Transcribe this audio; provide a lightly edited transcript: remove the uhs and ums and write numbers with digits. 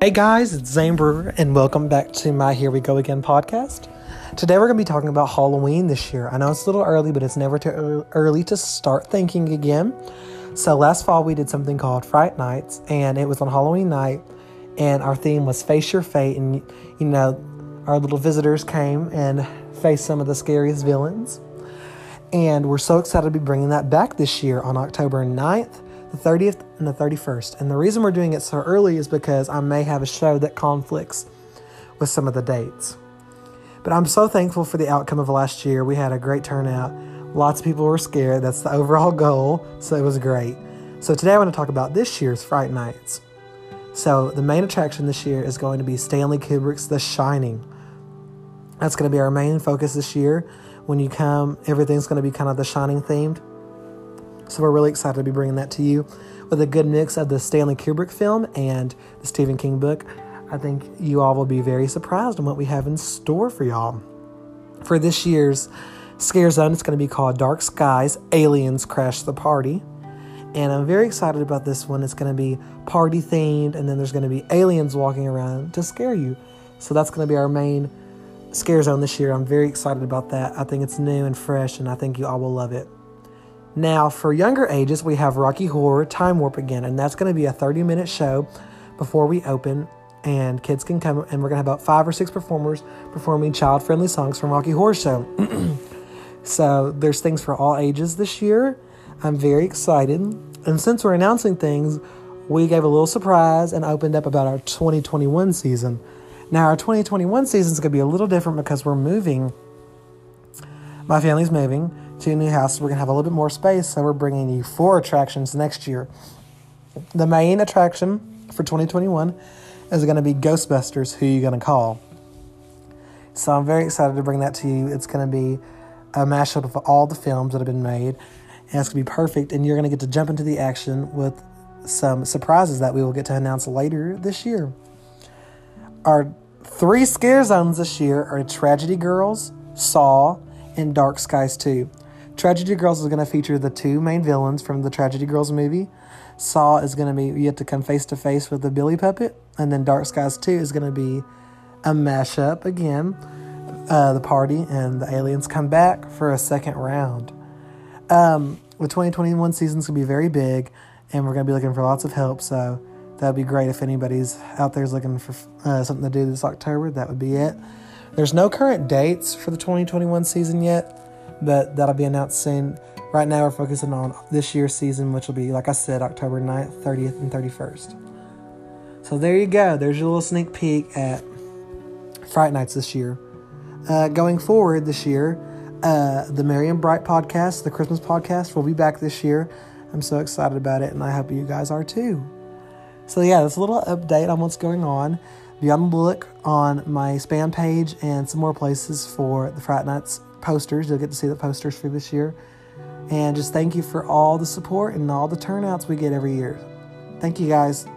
Hey guys, it's Zane Brewer, and welcome back to my Here We Go Again podcast. Today we're going to be talking about Halloween this year. I know it's a little early, but it's never too early to start thinking again. So last fall we did something called Fright Nights, and it was on Halloween night, and our theme was Face Your Fate, and you know, our little visitors came and faced some of the scariest villains. And we're so excited to be bringing that back this year on October 9th. The 30th and the 31st. And the reason we're doing it so early is because I may have a show that conflicts with some of the dates. But I'm so thankful for the outcome of last year. We had a great turnout. Lots of people were scared. That's the overall goal. So it was great. So today I want to talk about this year's Fright Nights. So the main attraction this year is going to be Stanley Kubrick's The Shining. That's going to be our main focus this year. When you come, everything's going to be kind of The Shining themed. So we're really excited to be bringing that to you with a good mix of the Stanley Kubrick film and the Stephen King book. I think you all will be very surprised on what we have in store for y'all. For this year's Scare Zone, it's going to be called Dark Skies, Aliens Crash the Party. And I'm very excited about this one. It's going to be party themed, and then there's going to be aliens walking around to scare you. So that's going to be our main Scare Zone this year. I'm very excited about that. I think it's new and fresh, and I think you all will love it. Now, for younger ages, we have Rocky Horror Time Warp again, and that's going to be a 30-minute show before we open, and kids can come, and we're going to have about 5 or 6 performers performing child-friendly songs from Rocky Horror Show. So there's things for all ages this year. I'm very excited, and since we're announcing things, we gave a little surprise and opened up about our 2021 season. Now, our 2021 season is going to be a little different because we're moving. My family's moving to a new house, so we're going to have a little bit more space, so we're bringing you 4 attractions next year. The main attraction for 2021 is going to be Ghostbusters, Who You Gonna Call? So I'm very excited to bring that to you. It's going to be a mashup of all the films that have been made, and it's going to be perfect, and you're going to get to jump into the action with some surprises that we will get to announce later this year. Our 3 scare zones this year are Tragedy Girls, Saw, and Dark Skies 2. Tragedy Girls is going to feature the 2 main villains from the Tragedy Girls movie. Saw is going to be, you have to come face to face with the Billy Puppet. And then Dark Skies 2 is going to be a mashup again. The party and the aliens come back for a second round. The 2021 season's going to be very big, and we're going to be looking for lots of help. So that'd be great if anybody's out there's looking for something to do this October. That would be it. There's no current dates for the 2021 season yet, but that'll be announced soon. Right now, we're focusing on this year's season, which will be, like I said, October 9th, 30th, and 31st. So there you go. There's your little sneak peek at Fright Nights this year. Going forward this year, the Merry and Bright podcast, the Christmas podcast, will be back this year. I'm so excited about it, and I hope you guys are too. So yeah, that's a little update on what's going on. Be on the look on my spam page and some more places for the Fright Nights posters. You'll get to see the posters for this year. And just thank you for all the support and all the turnouts we get every year. Thank you, guys.